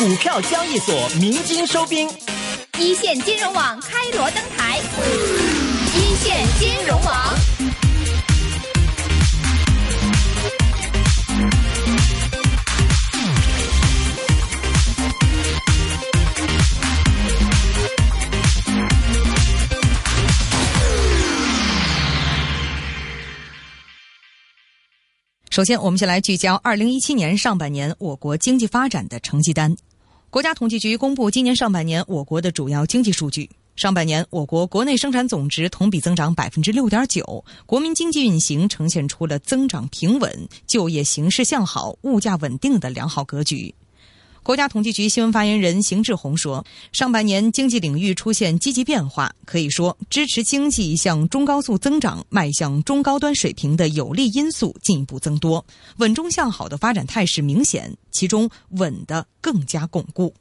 股票交易所鸣金收兵，一线金融网开锣登台，一线金融网。首先，我们先来聚焦2017年上半年我国经济发展的成绩单。国家统计局公布今年上半年我国的主要经济数据。上半年，我国国内生产总值同比增长 6.9%， 国民经济运行呈现出了增长平稳、就业形势向好、物价稳定的良好格局。国家统计局新闻发言人邢志宏说，上半年经济领域出现积极变化，可以说支持经济向中高速增长迈向中高端水平的有利因素进一步增多，稳中向好的发展态势明显，其中稳的更加巩固。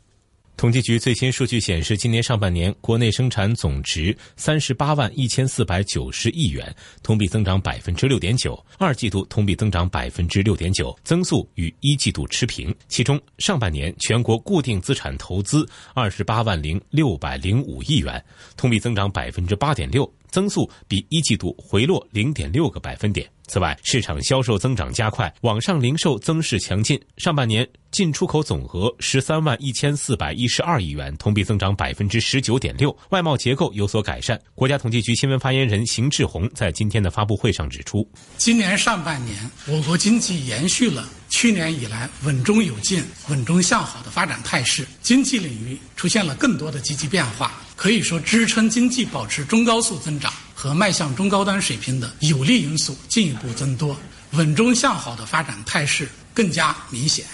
统计局最新数据显示，今年上半年国内生产总值38万1490亿元，同比增长 6.9%， 二季度同比增长 6.9%， 增速与一季度持平。其中上半年全国固定资产投资28万0605亿元，同比增长 8.6%， 增速比一季度回落 0.6 个百分点。此外，市场销售增长加快，网上零售增势强劲。上半年进出口总额13万1412亿元，同比增长 19.6%， 外贸结构有所改善。国家统计局新闻发言人邢志宏在今天的发布会上指出，今年上半年我国经济延续了去年以来稳中有进、稳中向好的发展态势，经济领域出现了更多的积极变化，可以说支撑经济保持中高速增长和迈向中高端水平的有利因素进一步增多，稳中向好的发展态势更加明显。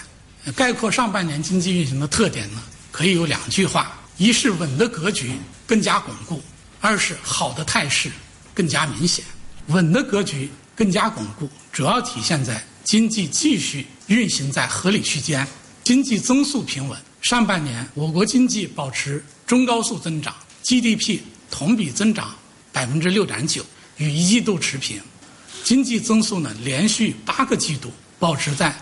概括上半年经济运行的特点呢，可以有2句话：一是稳的格局更加巩固，二是好的态势更加明显。稳的格局更加巩固，主要体现在经济继续运行在合理区间，经济增速平稳。上半年我国经济保持中高速增长， GDP 同比增长 6.9%， 与一季度持平。经济增速呢，连续8个季度保持在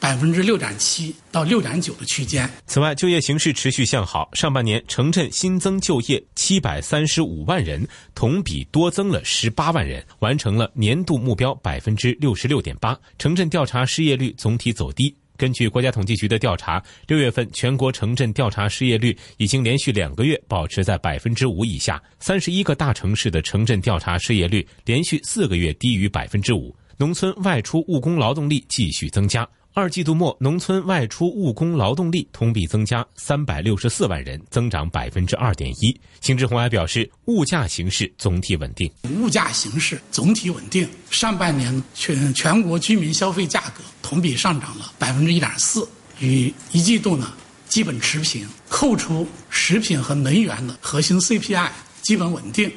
6.7%到6.9% 的区间。此外，就业形势持续向好，上半年城镇新增就业735万人，同比多增了18万人，完成了年度目标 66.8%。 城镇调查失业率总体走低。根据国家统计局的调查，6月份全国城镇调查失业率已经连续2个月保持在 5% 以下，31个大城市的城镇调查失业率连续4个月低于 5%， 农村外出务工劳动力继续增加。二季度末，农村外出务工劳动力同比增加364万人，增长 2.1%。 邢志宏还表示，物价形势总体稳定，上半年全国居民消费价格同比上涨了 1.4%， 与一季度呢基本持平，扣除食品和能源的核心 CPI 基本稳定。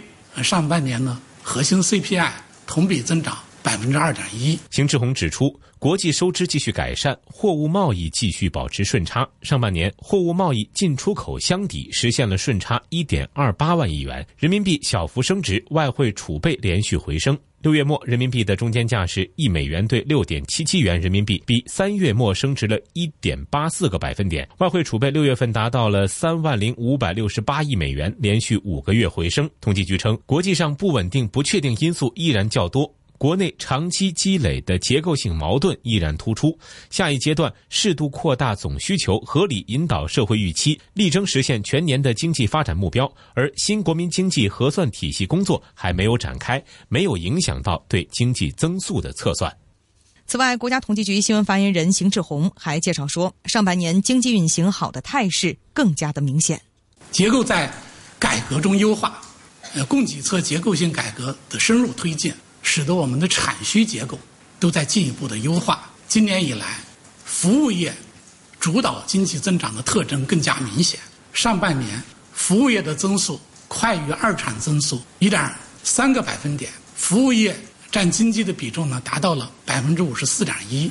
上半年呢，核心 CPI 同比增长2.1%。邢志宏指出，国际收支继续改善，货物贸易继续保持顺差。上半年，货物贸易进出口相抵，实现了顺差1.28万亿元，人民币小幅升值，外汇储备连续回升。6月末，人民币的中间价是1美元兑6.77元人民币，比3月末升值了1.84个百分点。外汇储备6月份达到了30568亿美元，连续5个月回升。统计局称，国际上不稳定、不确定因素依然较多，国内长期积累的结构性矛盾依然突出，下一阶段适度扩大总需求，合理引导社会预期，力争实现全年的经济发展目标。而新国民经济核算体系工作还没有展开，没有影响到对经济增速的测算。此外，国家统计局新闻发言人邢志宏还介绍说，上半年经济运行好的态势更加的明显，结构在改革中优化，供给侧结构性改革的深入推进，使得我们的产需结构都在进一步的优化。今年以来，服务业主导经济增长的特征更加明显。上半年，服务业的增速快于二产增速 1.3 个百分点，服务业占经济的比重呢达到了 54.1%，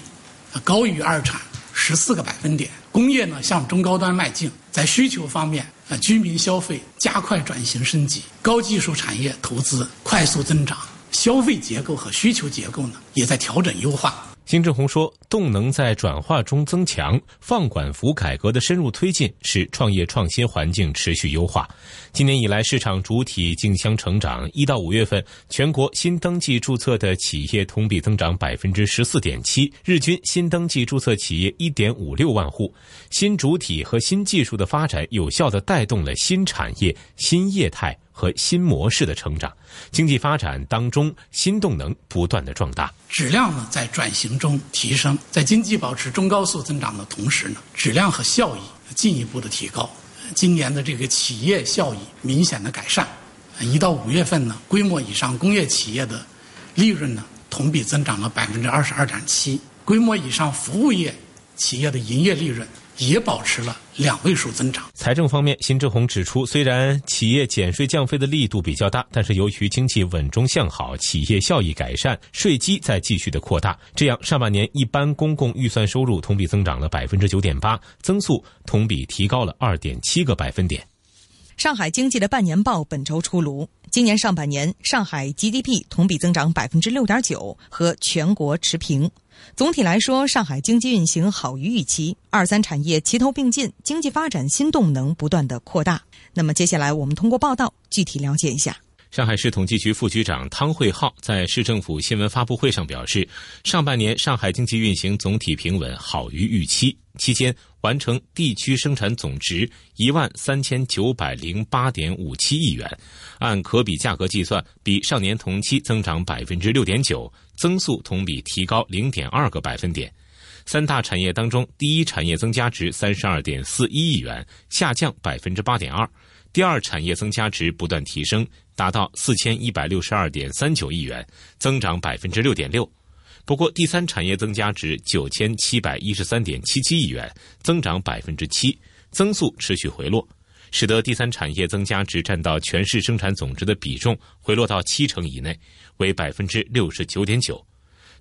高于二产14个百分点。工业呢向中高端迈进，在需求方面，居民消费加快转型升级，高技术产业投资快速增长，消费结构和需求结构呢也在调整优化。金正洪说，动能在转化中增强，放管服改革的深入推进使创业创新环境持续优化。今年以来，市场主体竞相成长，1到5月份，全国新登记注册的企业同比增长 14.7%， 日均新登记注册企业 1.56 万户。新主体和新技术的发展有效地带动了新产业、新业态和新模式的成长，经济发展当中新动能不断的壮大，质量呢在转型中提升，在经济保持中高速增长的同时呢，质量和效益进一步的提高。今年的这个企业效益明显的改善，1到5月份呢，规模以上工业企业的利润呢同比增长了 22.7%， 规模以上服务业企业的营业利润也保持了2位数增长。财政方面，金正洪指出，虽然企业减税降费的力度比较大，但是由于经济稳中向好，企业效益改善，税基在继续的扩大，这样上半年一般公共预算收入同比增长了 9.8%， 增速同比提高了 2.7 个百分点。上海经济的半年报本周出炉，今年上半年上海 GDP 同比增长 6.9%， 和全国持平。总体来说，上海经济运行好于预期，23产业齐头并进，经济发展新动能不断的扩大。那么接下来我们通过报道具体了解一下。上海市统计局副局长汤慧浩在市政府新闻发布会上表示，上半年上海经济运行总体平稳，好于预期，期间完成地区生产总值 13908.57 亿元，按可比价格计算，比上年同期增长 6.9%， 增速同比提高 0.2 个百分点。三大产业当中，第一产业增加值 32.41 亿元，下降 8.2%， 第二产业增加值不断提升，达到 4162.39 亿元，增长 6.6%。 不过第三产业增加值 9713.77 亿元，增长 7%， 增速持续回落，使得第三产业增加值占到全市生产总值的比重回落到70%以内，为 69.9%。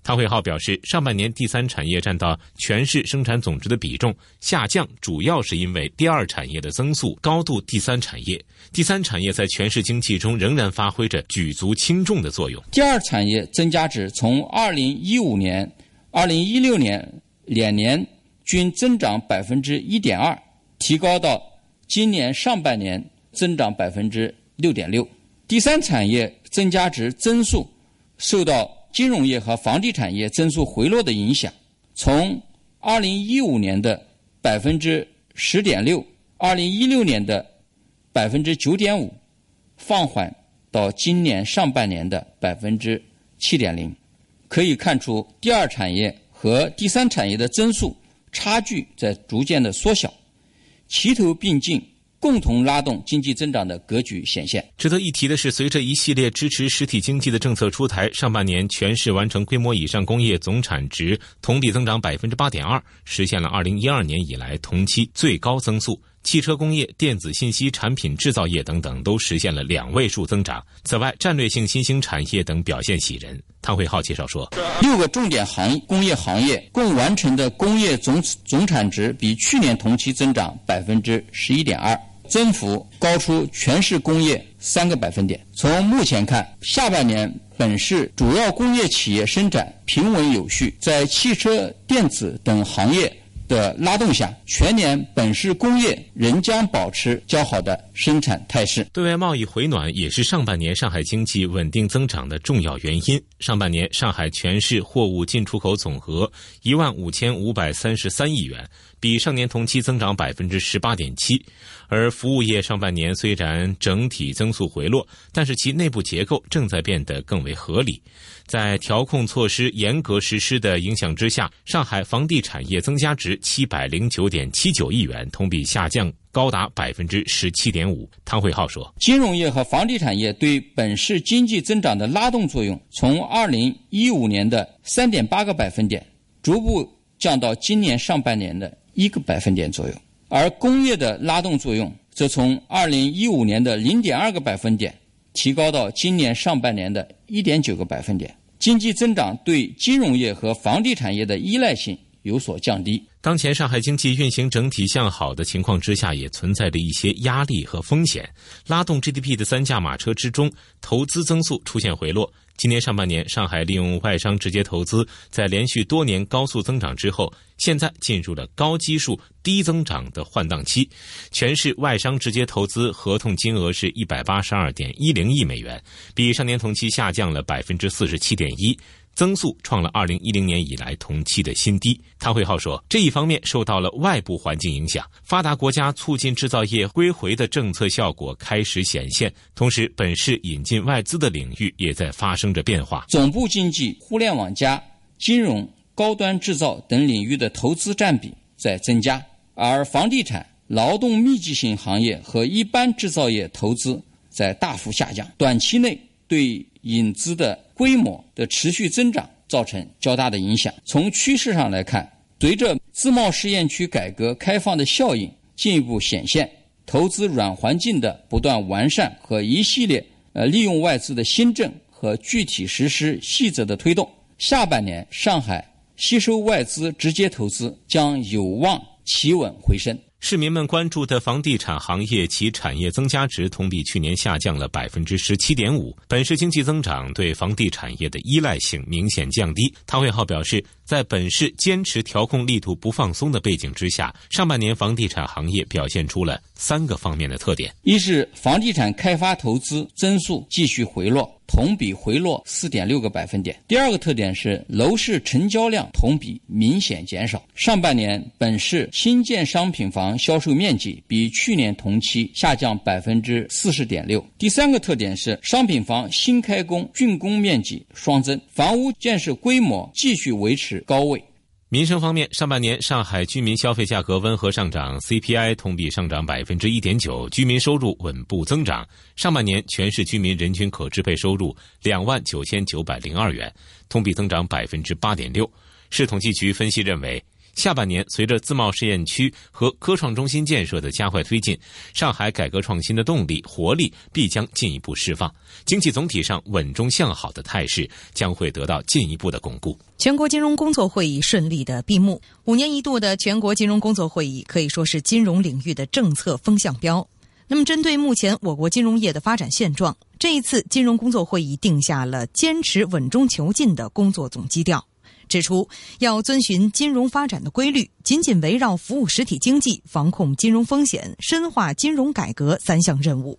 汤慧浩表示，上半年第三产业占到全市生产总值的比重下降，主要是因为第二产业的增速高度第三产业，第三产业在全市经济中仍然发挥着举足轻重的作用。第二产业增加值从2015年、2016年两年均增长 1.2%， 提高到今年上半年增长 6.6%。 第三产业增加值增速受到金融业和房地产业增速回落的影响，从2015年的 10.6%、2016年的 9.5% 放缓到今年上半年的 7.0%。 可以看出，第二产业和第三产业的增速差距在逐渐的缩小，齐头并进，共同拉动经济增长的格局显现。值得一提的是，随着一系列支持实体经济的政策出台，上半年全市完成规模以上工业总产值同比增长 8.2%， 实现了2012年以来同期最高增速。汽车工业、电子信息产品制造业等等都实现了2位数增长。此外，战略性新兴产业等表现喜人。汤慧浩介绍说，6个重点工业行业共完成的工业总产值比去年同期增长 11.2%，增幅高出全市工业3个百分点。从目前看，下半年本市主要工业企业生产平稳有序，在汽车、电子等行业的拉动下，全年本市工业仍将保持较好的生产态势。对外贸易回暖也是上半年上海经济稳定增长的重要原因。上半年上海全市货物进出口总额 15,533 亿元，比上年同期增长 18.7%， 而服务业上半年虽然整体增速回落，但是其内部结构正在变得更为合理。在调控措施严格实施的影响之下，上海房地产业增加值 709.79 亿元，同比下降高达 17.5%。 汤慧浩说，金融业和房地产业对本市经济增长的拉动作用从2015年的 3.8 个百分点逐步降到今年上半年的1个百分点左右，而工业的拉动作用则从2015年的 0.2 个百分点提高到今年上半年的 1.9 个百分点。经济增长对金融业和房地产业的依赖性有所降低。当前上海经济运行整体向好的情况之下，也存在着一些压力和风险。拉动 GDP 的3驾马车之中，投资增速出现回落，今年上半年，上海利用外商直接投资，在连续多年高速增长之后，现在进入了高基数低增长的换挡期。全市外商直接投资合同金额是 182.10 亿美元，比上年同期下降了 47.1%。增速创了2010年以来同期的新低。汤惠浩说，这一方面受到了外部环境影响，发达国家促进制造业归回的政策效果开始显现，同时本市引进外资的领域也在发生着变化。总部经济、互联网加、金融、高端制造等领域的投资占比在增加，而房地产、劳动密集型行业和一般制造业投资在大幅下降。短期内对引资的规模的持续增长造成较大的影响。从趋势上来看，随着自贸试验区改革开放的效应进一步显现，投资软环境的不断完善和一系列利用外资的新政和具体实施细则的推动，下半年上海吸收外资直接投资将有望企稳回升。市民们关注的房地产行业，其产业增加值同比去年下降了 17.5%。本市经济增长对房地产业的依赖性明显降低。汤惠浩表示，在本市坚持调控力度不放松的背景之下，上半年房地产行业表现出了三个方面的特点。一是房地产开发投资增速继续回落，同比回落 4.6 个百分点。第二个特点是楼市成交量同比明显减少。上半年本市新建商品房销售面积比去年同期下降 40.6%。第三个特点是商品房新开工竣工面积双增，房屋建设规模继续维持高位。民生方面，上半年上海居民消费价格温和上涨 ，CPI 同比上涨 1.9%， 居民收入稳步增长。上半年全市居民人均可支配收入 29,902 元，同比增长 8.6%。 市统计局分析认为，下半年随着自贸试验区和科创中心建设的加快推进，上海改革创新的动力活力必将进一步释放，经济总体上稳中向好的态势将会得到进一步的巩固。全国金融工作会议顺利的闭幕，5年一度的全国金融工作会议可以说是金融领域的政策风向标。那么针对目前我国金融业的发展现状，这一次金融工作会议定下了坚持稳中求进的工作总基调，指出要遵循金融发展的规律，紧紧围绕服务实体经济、防控金融风险、深化金融改革三项任务。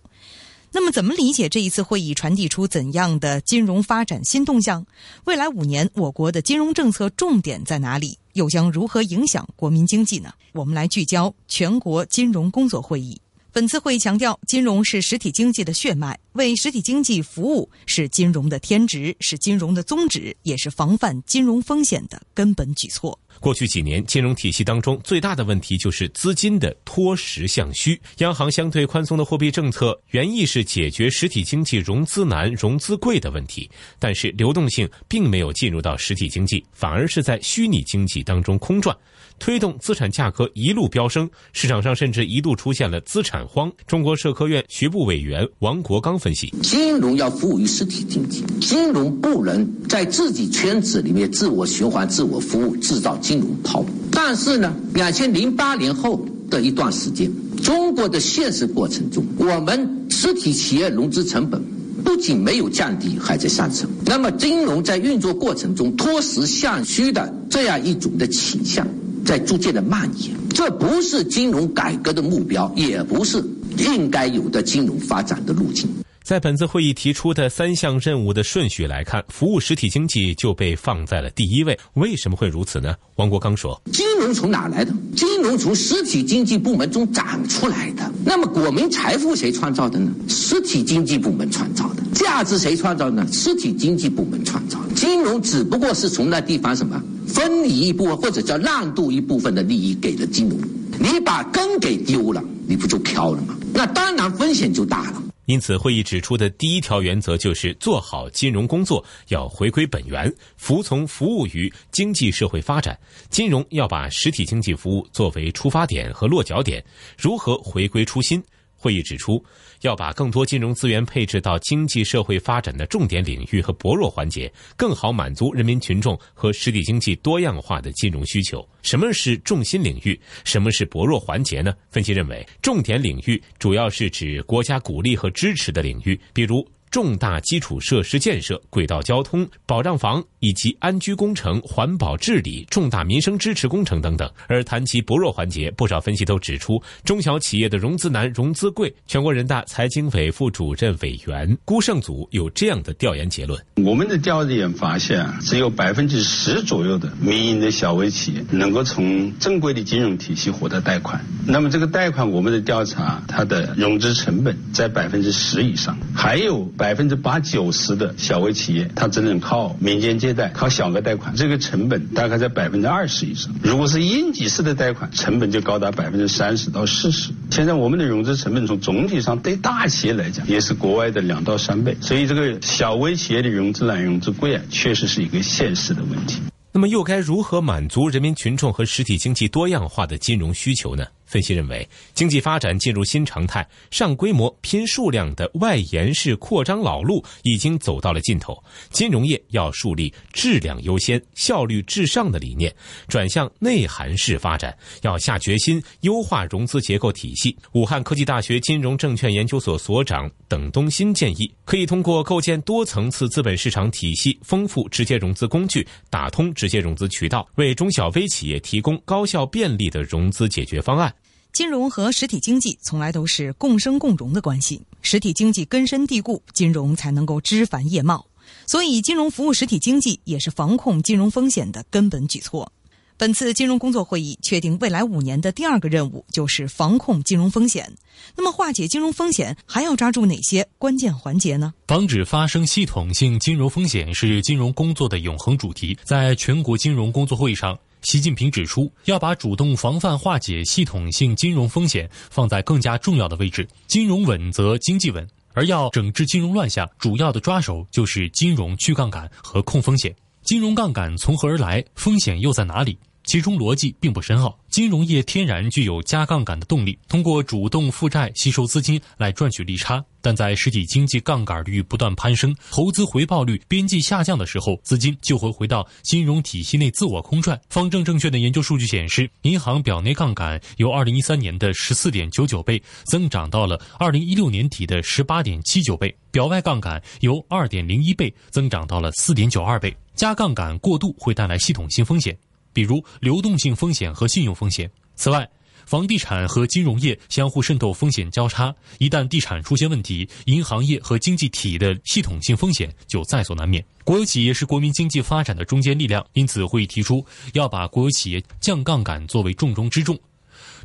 那么怎么理解这一次会议传递出怎样的金融发展新动向？未来5年我国的金融政策重点在哪里？又将如何影响国民经济呢？我们来聚焦全国金融工作会议。本次会议强调，金融是实体经济的血脉，为实体经济服务是金融的天职，是金融的宗旨，也是防范金融风险的根本举措。过去几年，金融体系当中最大的问题就是资金的脱实向虚。央行相对宽松的货币政策原意是解决实体经济融资难、融资贵的问题，但是流动性并没有进入到实体经济，反而是在虚拟经济当中空转，推动资产价格一路飙升，市场上甚至一度出现了资产荒。中国社科院学部委员王国刚分析，金融要服务于实体经济，金融不能在自己圈子里面自我循环、自我服务，制造金融泡沫。但是呢，2008年后的一段时间，中国的现实过程中，我们实体企业融资成本不仅没有降低，还在上升。那么金融在运作过程中脱实向虚的这样一种的倾向在逐渐的蔓延，这不是金融改革的目标，也不是应该有的金融发展的路径。在本次会议提出的三项任务的顺序来看，服务实体经济就被放在了第一位。为什么会如此呢？王国刚说，金融从哪来的？金融从实体经济部门中长出来的。那么国民财富谁创造的呢？实体经济部门创造的。价值谁创造的呢？实体经济部门创造的。金融只不过是从那地方什么分离一部分，或者叫让渡一部分的利益给了金融。你把根给丢了，你不就飘了吗？那当然风险就大了。因此会议指出的第一条原则就是做好金融工作要回归本源，服从服务于经济社会发展，金融要把实体经济服务作为出发点和落脚点。如何回归初心？会议指出，要把更多金融资源配置到经济社会发展的重点领域和薄弱环节，更好满足人民群众和实体经济多样化的金融需求。什么是重心领域？什么是薄弱环节呢？分析认为，重点领域主要是指国家鼓励和支持的领域，比如重大基础设施建设、轨道交通、保障房以及安居工程、环保治理、重大民生支持工程等等。而谈及薄弱环节，不少分析都指出，中小企业的融资难、融资贵。全国人大财经委副主任委员辜胜祖有这样的调研结论：我们的调研发现，只有10%左右的民营的小微企业能够从正规的金融体系获得贷款。那么这个贷款，我们的调查，它的融资成本在10%以上，还有80%-90%的小微企业，它只能靠民间借贷、靠小额贷款，这个成本大概在20%以上。如果是应急式的贷款，成本就高达30%-40%。现在我们的融资成本从总体上对大企业来讲，也是国外的2到3倍，所以这个小微企业的融资难、融资贵啊，确实是一个现实的问题。那么又该如何满足人民群众和实体经济多样化的金融需求呢？分析认为，经济发展进入新常态，上规模拼数量的外延式扩张老路已经走到了尽头，金融业要树立质量优先、效率至上的理念，转向内涵式发展，要下决心优化融资结构体系。武汉科技大学金融证券研究所所长等东新建议，可以通过构建多层次资本市场体系，丰富直接融资工具，打通直接融资渠道，为中小微企业提供高效便利的融资解决方案。金融和实体经济从来都是共生共荣的关系，实体经济根深蒂固，金融才能够枝繁叶茂，所以金融服务实体经济也是防控金融风险的根本举措。本次金融工作会议确定未来5年的第2个任务就是防控金融风险。那么化解金融风险还要抓住哪些关键环节呢？防止发生系统性金融风险是金融工作的永恒主题。在全国金融工作会议上，习近平指出，要把主动防范化解系统性金融风险放在更加重要的位置。金融稳则经济稳，而要整治金融乱象，主要的抓手就是金融去杠杆和控风险。金融杠杆从何而来？风险又在哪里？其中逻辑并不深奥，金融业天然具有加杠杆的动力，通过主动负债吸收资金来赚取利差。但在实体经济杠杆率不断攀升、投资回报率边际下降的时候，资金就会回到金融体系内自我空转。方正证券的研究数据显示，银行表内杠杆由2013年的 14.99 倍增长到了2016年底的 18.79 倍，表外杠杆由 2.01 倍增长到了 4.92 倍。加杠杆过度会带来系统性风险，比如流动性风险和信用风险。此外，房地产和金融业相互渗透风险交叉，一旦地产出现问题，银行业和经济体的系统性风险就在所难免。国有企业是国民经济发展的中坚力量，因此会提出要把国有企业降杠杆作为重中之重。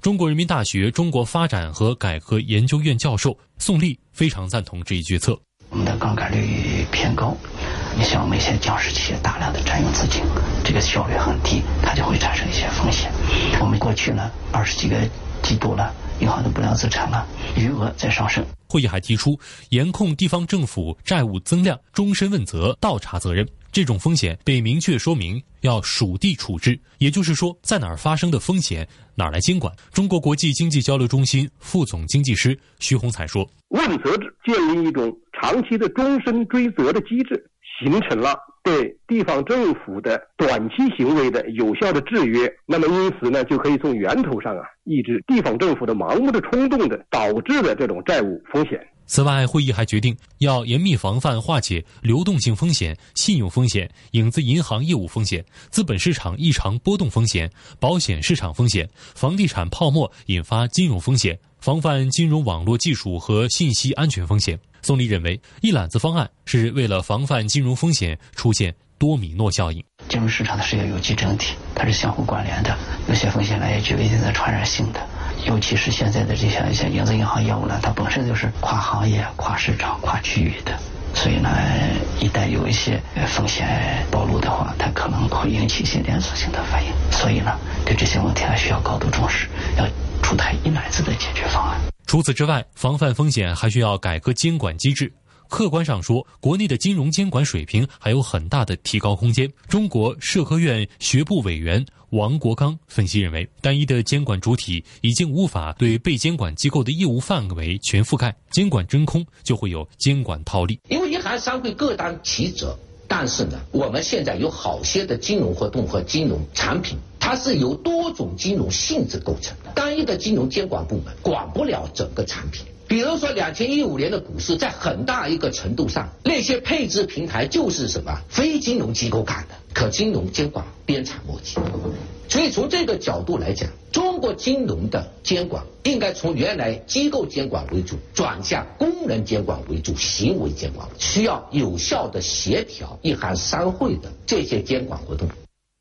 中国人民大学中国发展和改革研究院教授宋立非常赞同这一决策。我们的杠杆率偏高，你像我们一些僵尸企业大量的占用资金，这个效率很低，它就会产生一些风险。我们过去呢20几个季度了，银行的不良资产了余额在上升。会议还提出严控地方政府债务增量，终身问责、倒查责任。这种风险被明确说明要属地处置，也就是说在哪儿发生的风险哪儿来监管。中国国际经济交流中心副总经济师徐洪才说，问责制建立一种长期的终身追责的机制，形成了对地方政府的短期行为的有效的制约。那么因此呢，就可以从源头上抑制地方政府的盲目的冲动的导致的这种债务风险。此外，会议还决定要严密防范化解流动性风险、信用风险、影子银行业务风险、资本市场异常波动风险、保险市场风险、房地产泡沫引发金融风险，防范金融网络技术和信息安全风险。宋立认为，一揽子方案是为了防范金融风险出现多米诺效应。金融市场它是一个有机整体，它是相互关联的，有些风险来源具有一定的传染性的，尤其是现在的这些影子银行业务呢，它本身就是跨行业、跨市场、跨区域的，所以呢，一旦有一些风险暴露的话，它可能会引起一些连锁性的反应。所以呢，对这些问题还需要高度重视，要出台一揽子的解决方案。除此之外，防范风险还需要改革监管机制。客观上说，国内的金融监管水平还有很大的提高空间。中国社科院学部委员王国刚分析认为，单一的监管主体已经无法对被监管机构的业务范围全覆盖，监管真空就会有监管套利。因为银行商会各当其责，但是呢，我们现在有好些的金融活动和金融产品，它是由多种金融性质构成的，单一的金融监管部门管不了整个产品。比如说2015年的股市，在很大一个程度上，那些配置平台就是什么非金融机构干的，可金融监管鞭长莫及。所以从这个角度来讲，中国金融的监管应该从原来机构监管为主，转向工人监管为主、行为监管为主，需要有效的协调一行三会的这些监管活动。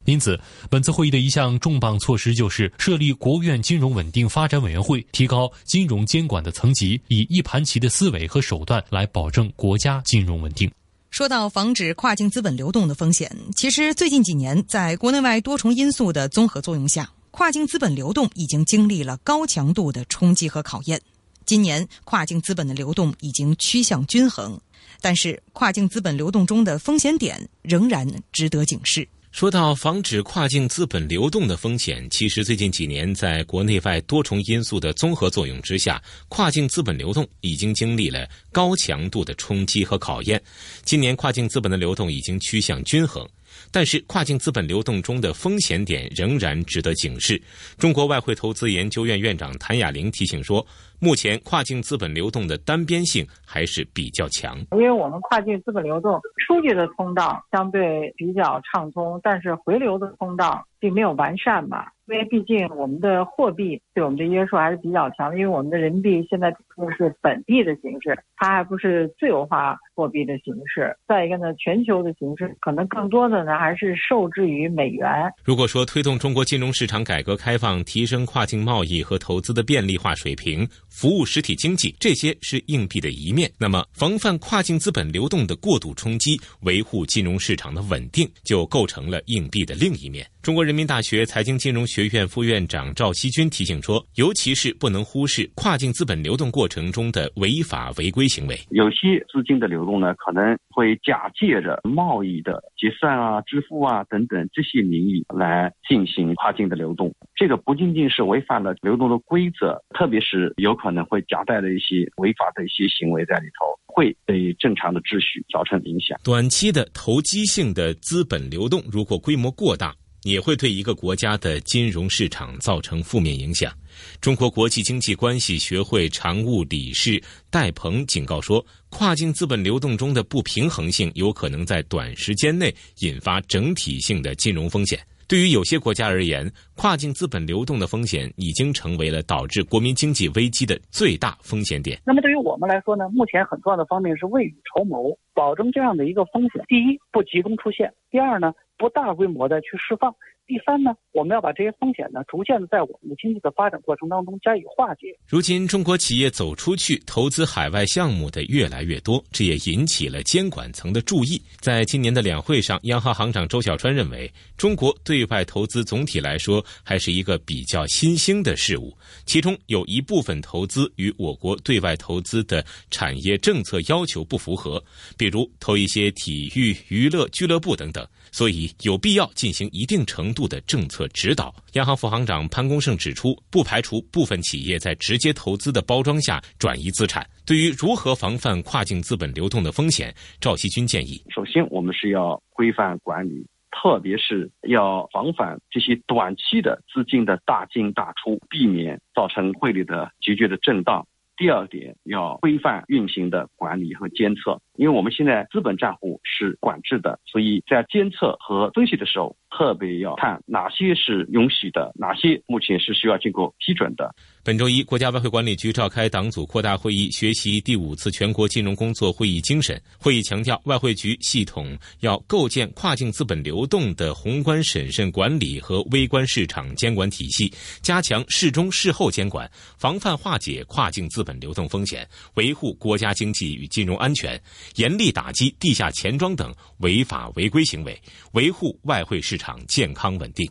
因此，本次会议的一项重磅措施就是设立国务院金融稳定发展委员会，提高金融监管的层级，以一盘棋的思维和手段来保证国家金融稳定。说到防止跨境资本流动的风险，其实最近几年，在国内外多重因素的综合作用下，跨境资本流动已经经历了高强度的冲击和考验。今年，跨境资本的流动已经趋向均衡，但是跨境资本流动中的风险点仍然值得警示。说到防止跨境资本流动的风险，其实最近几年在国内外多重因素的综合作用之下，跨境资本流动已经经历了高强度的冲击和考验。今年跨境资本的流动已经趋向均衡，但是跨境资本流动中的风险点仍然值得警示。中国外汇投资研究院院长谭雅玲提醒说，目前跨境资本流动的单边性还是比较强，因为我们跨境资本流动出去的通道相对比较畅通，但是回流的通道并没有完善嘛。因为毕竟我们的货币对我们的约束还是比较强的，因为我们的人民币现在是本币的形式，它还不是自由化货币的形式。再一个呢，全球的形式可能更多的呢还是受制于美元。如果说推动中国金融市场改革开放，提升跨境贸易和投资的便利化水平，服务实体经济，这些是硬币的一面，那么防范跨境资本流动的过度冲击，维护金融市场的稳定，就构成了硬币的另一面。中国人民大学财经金融学院副院长赵锡军提醒说，尤其是不能忽视跨境资本流动过程中的违法违规行为。有些资金的流动呢，可能会假借着贸易的结算啊、支付啊等等这些名义来进行跨境的流动，这个不仅仅是违反了流动的规则，特别是有可能会夹带了一些违法的一些行为在里头，会对正常的秩序造成影响。短期的投机性的资本流动如果规模过大，也会对一个国家的金融市场造成负面影响。中国国际经济关系学会常务理事戴鹏警告说，跨境资本流动中的不平衡性有可能在短时间内引发整体性的金融风险。对于有些国家而言，跨境资本流动的风险已经成为了导致国民经济危机的最大风险点。那么对于我们来说呢，目前很重要的方面是未雨绸缪，保证这样的一个风险，第一，不集中出现；第二呢，不大规模的去释放；第三呢，我们要把这些风险呢，逐渐的在我们的经济的发展过程当中加以化解。如今，中国企业走出去投资海外项目的越来越多，这也引起了监管层的注意。在今年的两会上，央行行长周小川认为，中国对外投资总体来说还是一个比较新兴的事物，其中有一部分投资与我国对外投资的产业政策要求不符合，比如投一些体育、娱乐、俱乐部等等，所以有必要进行一定程度的政策指导。央行副行长潘功胜指出，不排除部分企业在直接投资的包装下转移资产。对于如何防范跨境资本流动的风险，赵锡军建议，首先我们是要规范管理，特别是要防范这些短期的资金的大进大出，避免造成汇率的急剧的震荡。第二点，要规范运行的管理和监测，因为我们现在资本账户是管制的，所以在监测和分析的时候，特别要看哪些是允许的，哪些目前是需要经过批准的。本周一，国家外汇管理局召开党组扩大会议，学习第5次全国金融工作会议精神。会议强调，外汇局系统要构建跨境资本流动的宏观审慎管理和微观市场监管体系，加强事中事后监管，防范化解跨境资本流动风险，维护国家经济与金融安全，严厉打击地下钱庄等违法违规行为，维护外汇市场健康稳定。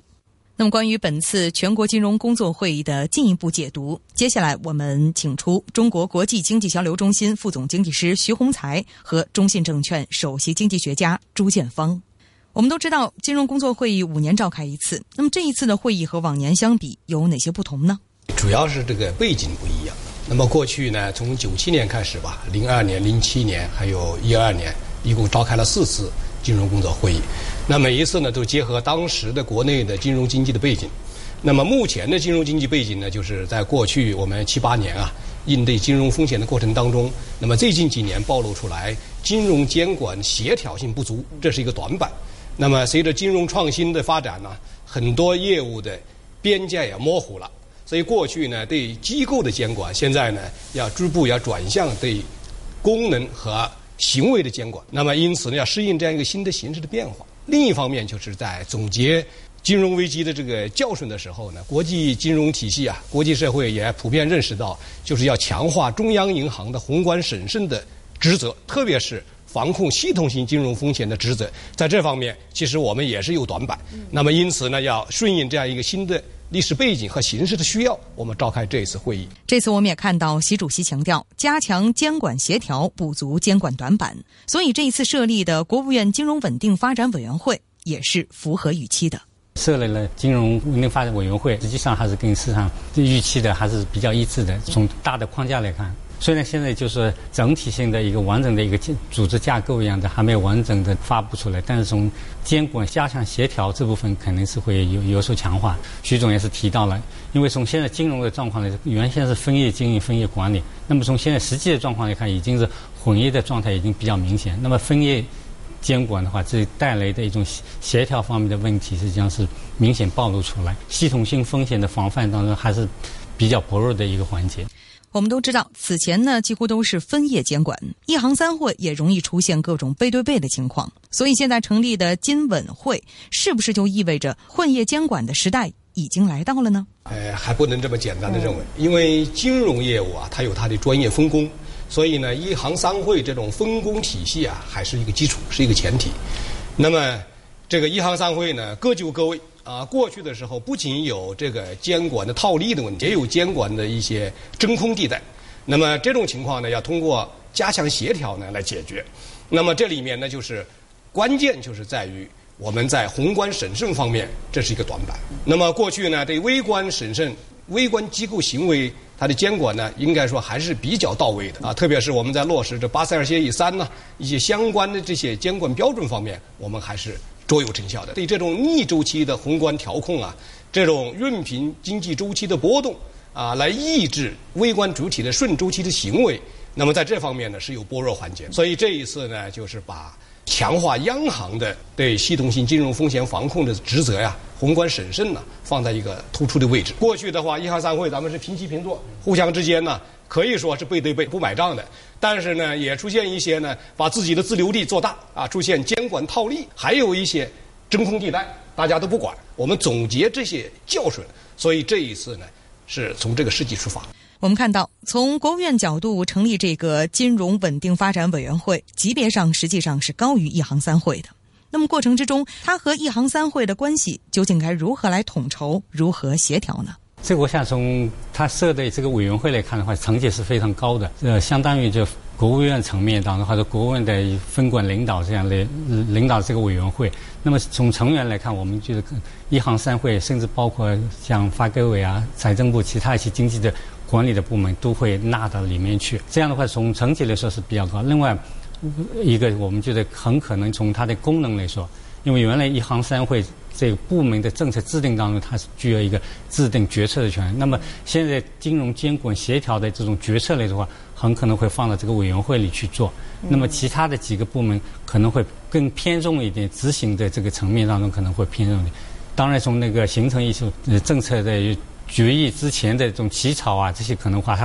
那么关于本次全国金融工作会议的进一步解读，接下来我们请出中国国际经济交流中心副总经济师徐洪才和中信证券首席经济学家朱建芳。我们都知道，金融工作会议5年召开一次，那么这一次的会议和往年相比有哪些不同呢？主要是这个背景不一样。那么过去呢，从97年开始吧，02年、07年还有12年，一共召开了4次金融工作会议。那每一次呢，都结合当时的国内的金融经济的背景，那么目前的金融经济背景呢，就是在过去我们7、8年啊，应对金融风险的过程当中，那么最近几年暴露出来金融监管协调性不足，这是一个短板。那么随着金融创新的发展呢，很多业务的边界也模糊了，所以过去呢对机构的监管，现在呢要逐步要转向对功能和行为的监管。那么因此呢，要适应这样一个新的形势的变化。另一方面，就是在总结金融危机的这个教训的时候呢，国际金融体系啊，国际社会也普遍认识到，就是要强化中央银行的宏观审慎的职责，特别是防控系统性金融风险的职责。在这方面，其实我们也是有短板。那么因此呢，要顺应这样一个新的历史背景和形势的需要，我们召开这一次会议。这次我们也看到，习主席强调加强监管协调，补足监管短板。所以这一次设立的国务院金融稳定发展委员会也是符合预期的。设立了金融稳定发展委员会，实际上还是跟市场预期的还是比较一致的。从大的框架来看，虽然现在就是整体性的一个完整的一个组织架构一样的还没有完整的发布出来，但是从监管加强协调这部分肯定是会有所强化。徐总也是提到了，因为从现在金融的状况来，原先是分业经营、分业管理，那么从现在实际的状况来看，已经是混业的状态已经比较明显。那么分业监管的话，这带来的一种协调方面的问题实际上是明显暴露出来，系统性风险的防范当中还是比较薄弱的一个环节。我们都知道，此前呢几乎都是分业监管，一行三会也容易出现各种背对背的情况，所以现在成立的金稳会是不是就意味着混业监管的时代已经来到了呢？还不能这么简单的认为，因为金融业务啊它有它的专业分工，所以呢一行三会这种分工体系啊还是一个基础，是一个前提。那么这个一行三会呢各就各位啊，过去的时候不仅有这个监管的套利的问题，也有监管的一些真空地带。那么这种情况呢，要通过加强协调呢来解决。那么这里面呢，就是关键就是在于我们在宏观审慎方面，这是一个短板。那么过去呢，对微观审慎、微观机构行为它的监管呢，应该说还是比较到位的啊。特别是我们在落实这《巴塞尔协议3》呢，一些相关的这些监管标准方面，我们还是卓有成效的。对这种逆周期的宏观调控啊，这种熨平经济周期的波动啊，来抑制微观主体的顺周期的行为，那么在这方面呢是有薄弱环节。所以这一次呢，就是把强化央行的对系统性金融风险防控的职责呀、宏观审慎呢，放在一个突出的位置。过去的话，一行三会咱们是平起平坐，互相之间呢可以说是背对背不买账的，但是呢，也出现一些呢把自己的自留地做大啊，出现监管套利，还有一些真空地带，大家都不管。我们总结这些教训，所以这一次呢，是从这个事迹出发。我们看到，从国务院角度成立这个金融稳定发展委员会，级别上实际上是高于一行三会的。那么过程之中，它和一行三会的关系究竟该如何来统筹、如何协调呢？这个我想从他设的这个委员会来看的话，层级是非常高的，相当于就国务院层面当中或者国务院的分管领导这样来领导这个委员会。那么从成员来看，我们觉得一行三会甚至包括像发改委啊、财政部其他一些经济的管理的部门都会纳到里面去，这样的话从层级来说是比较高。另外一个我们觉得很可能从它的功能来说，因为原来一行三会这个部门的政策制定当中，它是具有一个制定决策的权。那么现在金融监管协调的这种决策类的话，很可能会放到这个委员会里去做。那么其他的几个部门可能会更偏重一点，执行的这个层面当中可能会偏重一点。当然，从那个形成一些政策的决议之前的这种起草啊，这些可能话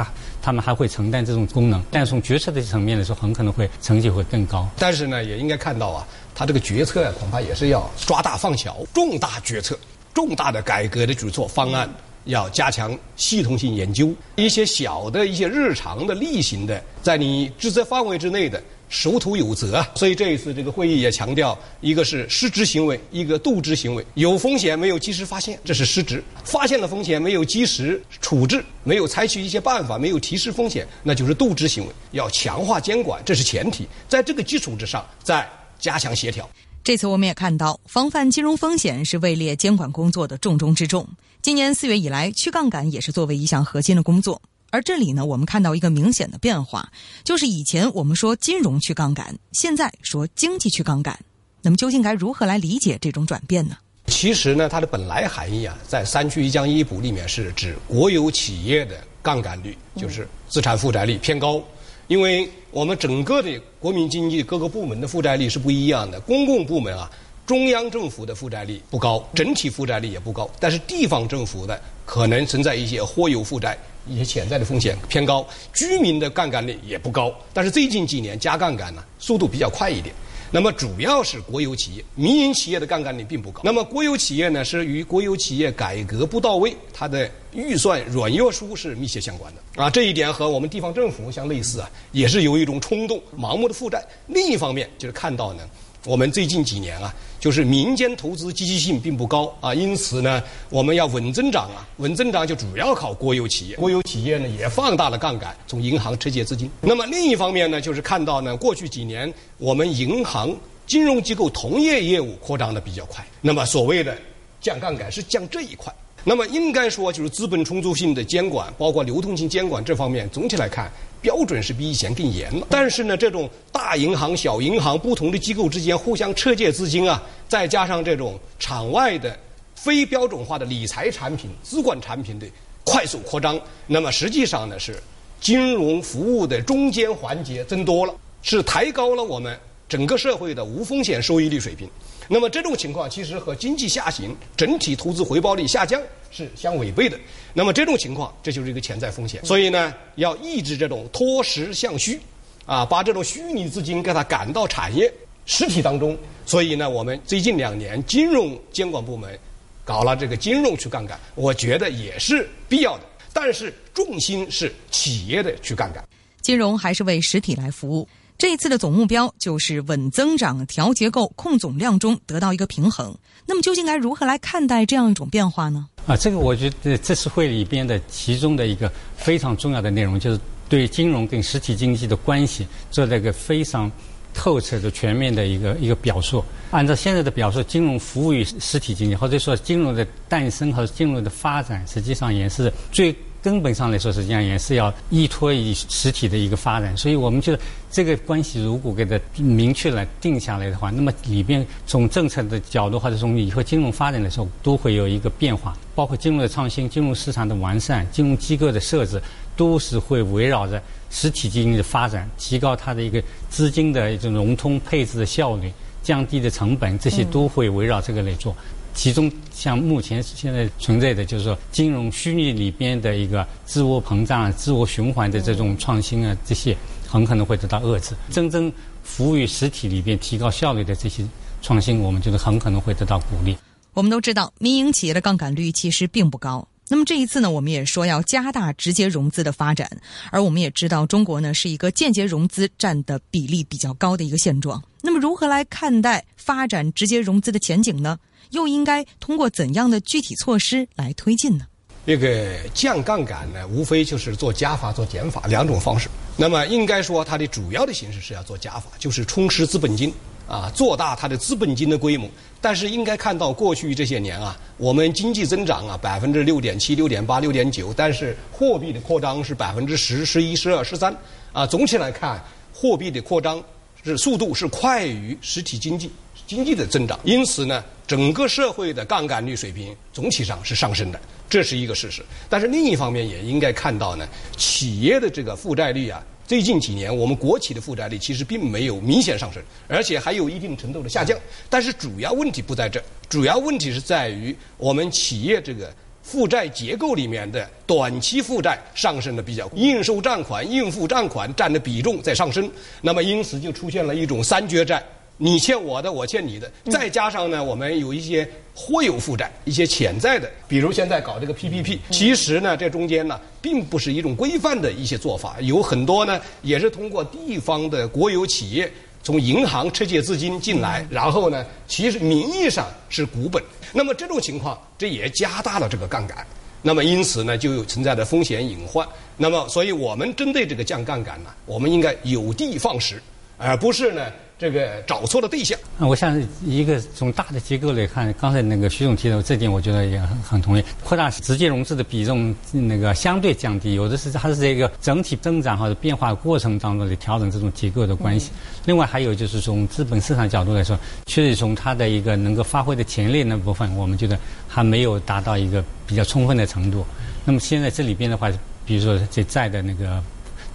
他们还会承担这种功能，但是从决策的层面来说，很可能会成绩会更高。但是呢，也应该看到啊，他这个决策恐怕也是要抓大放小，重大决策、重大的改革的举措方案要加强系统性研究，一些小的一些日常的例行的，在你职责范围之内的守土有责啊。所以这一次这个会议也强调，一个是失职行为，一个渎职行为。有风险没有及时发现，这是失职；发现了风险没有及时处置，没有采取一些办法，没有提示风险，那就是渎职行为。要强化监管，这是前提，在这个基础之上再加强协调。这次我们也看到，防范金融风险是位列监管工作的重中之重。今年4月以来，去杠杆也是作为一项核心的工作。而这里呢，我们看到一个明显的变化，就是以前我们说金融去杠杆，现在说经济去杠杆。那么究竟该如何来理解这种转变呢？其实呢，它的本来含义啊，在三区一降一补里面是指国有企业的杠杆率，就是资产负债率偏高。因为我们整个的国民经济各个部门的负债率是不一样的，公共部门啊，中央政府的负债率不高，整体负债率也不高，但是地方政府的可能存在一些或有负债。 一些潜在的风险偏高，居民的杠杆率也不高，但是最近几年加杠杆呢，速度比较快一点。那么主要是国有企业，民营企业的杠杆率并不高。那么国有企业呢，是与国有企业改革不到位，它的预算软约束是密切相关的啊。这一点和我们地方政府相类似啊，也是由一种冲动、盲目的负债。另一方面就是看到呢。 我们最近几年啊，就是民间投资积极性并不高啊，因此呢，我们要稳增长啊，稳增长就主要靠国有企业。国有企业呢也放大了杠杆，从银行拆借资金。那么另一方面呢，就是看到呢，过去几年我们银行、金融机构同业业务扩张的比较快。那么所谓的降杠杆是降这一块。那么应该说就是资本充足性的监管，包括流动性监管这方面，总体来看。 标准是比以前更严了，但是呢，这种大银行、小银行不同的机构之间互相撤借资金啊，再加上这种场外的非标准化的理财产品、资管产品的快速扩张，那么实际上呢是金融服务的中间环节增多了，是抬高了我们整个社会的无风险收益率水平。那么这种情况其实和经济下行、整体投资回报率下降。 是相违背的，那么这种情况，这就是一个潜在风险。所以呢，要抑制这种脱实向虚，啊，把这种虚拟资金给它赶到产业实体当中。所以呢，我们最近2年金融监管部门搞了这个金融去杠杆，我觉得也是必要的，但是重心是企业的去杠杆。金融还是为实体来服务。这一次的总目标就是稳增长、调结构、控总量中得到一个平衡。那么究竟该如何来看待这样一种变化呢？ 啊，这个我觉得这次会里边的其中的一个非常重要的内容，就是对金融跟实体经济的关系做了一个非常透彻的、全面的一个表述。按照现在的表述，金融服务于实体经济，或者说金融的诞生和金融的发展，实际上也是最根本上来说，实际上也是要依托于实体的一个发展。所以我们觉得这个关系如果给它明确了定下来的话，那么里边从政策的角度，或者从以后金融发展的时候，都会有一个变化。 包括金融的创新、金融市场的完善、金融机构的设置，都是会围绕着实体经济的发展，提高它的一个资金的一种融通配置的效率，降低的成本，这些都会围绕这个来做。其中，像目前现在存在的，就是说金融虚拟里边的一个自我膨胀、自我循环的这种创新啊，这些很可能会得到遏制。真正服务于实体里边提高效率的这些创新，我们觉得很可能会得到鼓励。 我们都知道，民营企业的杠杆率其实并不高。那么这一次呢，我们也说要加大直接融资的发展，而我们也知道，中国呢是一个间接融资占的比例比较高的一个现状。那么如何来看待发展直接融资的前景呢？又应该通过怎样的具体措施来推进呢？这个降杠杆呢，无非就是做加法、做减法两种方式。那么应该说，它的主要的形式是要做加法，就是充实资本金。 啊，做大它的资本金的规模，但是应该看到过去这些年啊，我们经济增长啊6.7%、6.8%、6.9%，但是货币的扩张是10%、11%、12%、13%啊。总体来看，货币的扩张是速度是快于实体经济的增长，因此呢，整个社会的杠杆率水平总体上是上升的，这是一个事实。但是另一方面也应该看到呢，企业的这个负债率啊。 最近几年，我们国企的负债率其实并没有明显上升，而且还有一定程度的下降。但是主要问题不在这，主要问题是在于我们企业这个负债结构里面的短期负债上升的比较，应收账款、应付账款占的比重在上升。那么因此就出现了一种三绝债：你欠我的，我欠你的。再加上呢，我们有一些或有负债，一些潜在的，比如现在搞这个 PPP， 其实呢，这中间呢。 并不是一种规范的一些做法，有很多呢也是通过地方的国有企业从银行拆借资金进来，然后呢，其实名义上是股本。那么这种情况，这也加大了这个杠杆。那么因此呢，就有存在的风险隐患。那么，所以我们针对这个降杠杆呢，我们应该有的放矢，而不是呢。这个找错了对象。我想一个从大的结构来看，刚才那个徐总提到这点，我觉得也很同意。扩大直接融资的比重，那个相对降低，有的是它是这个整体增长或者变化过程当中的调整这种结构的关系。另外还有就是从资本市场角度来说，确实从它的一个能够发挥的潜力那部分，我们觉得还没有达到一个比较充分的程度。那么现在这里边的话，比如说这债的那个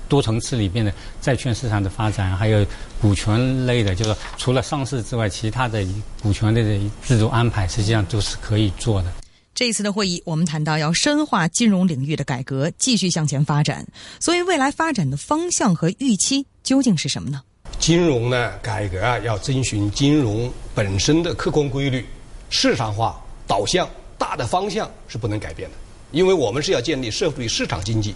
多层次里边的债券市场的发展，还有股权类的，就是除了上市之外，其他的股权类的制度安排，实际上都是可以做的。这一次的会议，我们谈到要深化金融领域的改革，继续向前发展。所以，未来发展的方向和预期究竟是什么呢？金融呢改革啊，要遵循金融本身的客观规律，市场化导向大的方向是不能改变的，因为我们是要建立社会市场经济。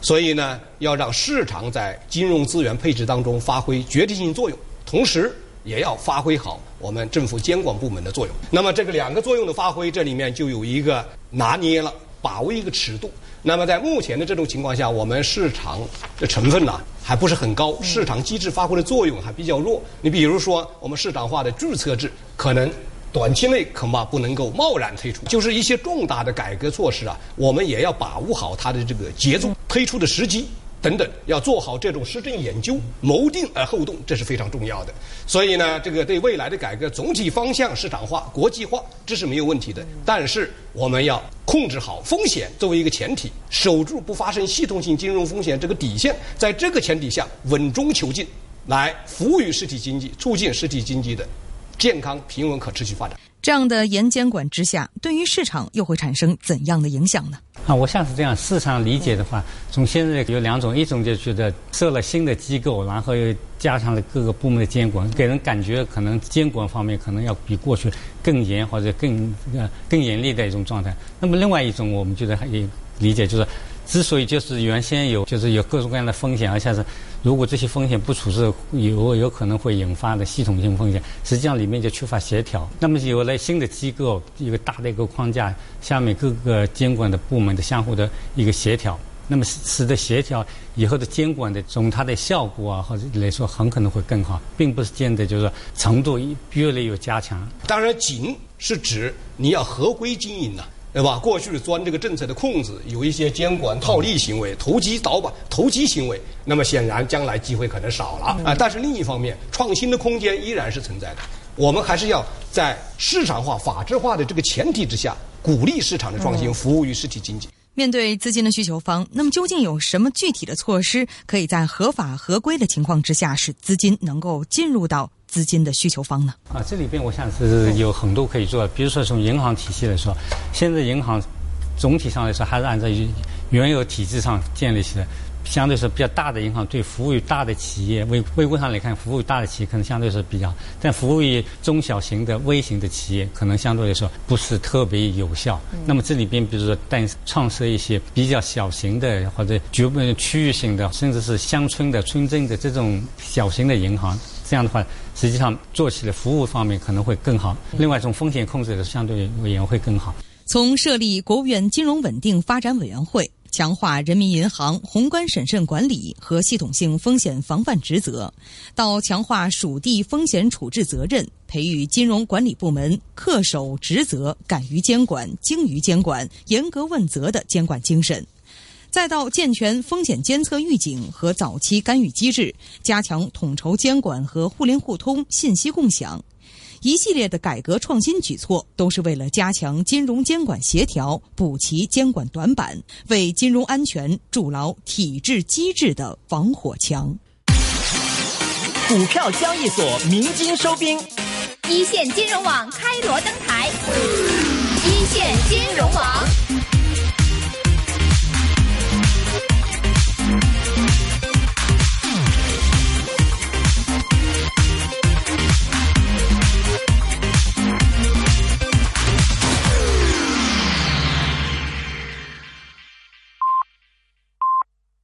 所以呢，要让市场在金融资源配置当中发挥决定性作用，同时也要发挥好我们政府监管部门的作用。那么这个两个作用的发挥，这里面就有一个拿捏了，把握一个尺度。那么在目前的这种情况下，我们市场的成分呢还不是很高，市场机制发挥的作用还比较弱。你比如说，我们市场化的注册制可能短期内恐怕不能够贸然推出，就是一些重大的改革措施啊，我们也要把握好它的这个节奏、推出的时机等等，要做好这种施政研究，谋定而后动，这是非常重要的。所以呢，这个对未来的改革总体方向、市场化、国际化，这是没有问题的。但是我们要控制好风险作为一个前提，守住不发生系统性金融风险这个底线，在这个前提下稳中求进，来服务于实体经济，促进实体经济的健康、平稳、可持续发展。这样的严监管之下，对于市场又会产生怎样的影响呢？我像是这样，市场理解的话，从现在有两种，一种就觉得设了新的机构，然后又加上了各个部门的监管，给人感觉可能监管方面可能要比过去更严或者更严厉的一种状态。那么另外一种，我们觉得还有理解就是，之所以就是原先有各种各样的风险，而且是如果这些风险不处置，有可能会引发的系统性风险，实际上里面就缺乏协调。那么有了新的机构，一个大的一个框架下面各个监管的部门的相互的一个协调，那么使得协调以后的监管的从它的效果啊，或者来说很可能会更好，并不是见得就是程度越来越加强。当然，紧是指你要合规经营啊，对吧？过去钻这个政策的空子，有一些监管套利行为、投机行为，那么显然将来机会可能少了啊。但是另一方面，创新的空间依然是存在的。我们还是要在市场化、法治化的这个前提之下，鼓励市场的创新，服务于实体经济。面对资金的需求方，那么究竟有什么具体的措施可以在合法合规的情况之下，使资金能够进入到资金的需求方呢？这里边我想是有很多可以做的。比如说从银行体系来说，现在银行总体上来说还是按照原有体制上建立起来，相对是比较大的银行对服务于大的企业，微观上来看，服务于大的企业可能相对是比较，但服务于中小型的微型的企业可能相对来说不是特别有效。那么这里边比如说创设一些比较小型的或者区域性的，甚至是乡村的、村镇的这种小型的银行，这样的话实际上做起来服务方面可能会更好。另外从风险控制的相对也会更好。从设立国务院金融稳定发展委员会，强化人民银行宏观审慎管理和系统性风险防范职责，到强化属地风险处置责任，培育金融管理部门恪守职责、敢于监管、精于监管、严格问责的监管精神，再到健全风险监测预警和早期干预机制，加强统筹监管和互联互通、信息共享。一系列的改革创新举措都是为了加强金融监管协调，补齐监管短板，为金融安全筑牢体制机制的防火墙。股票交易所鸣金收兵，一线金融网开锣登台，一线金融网。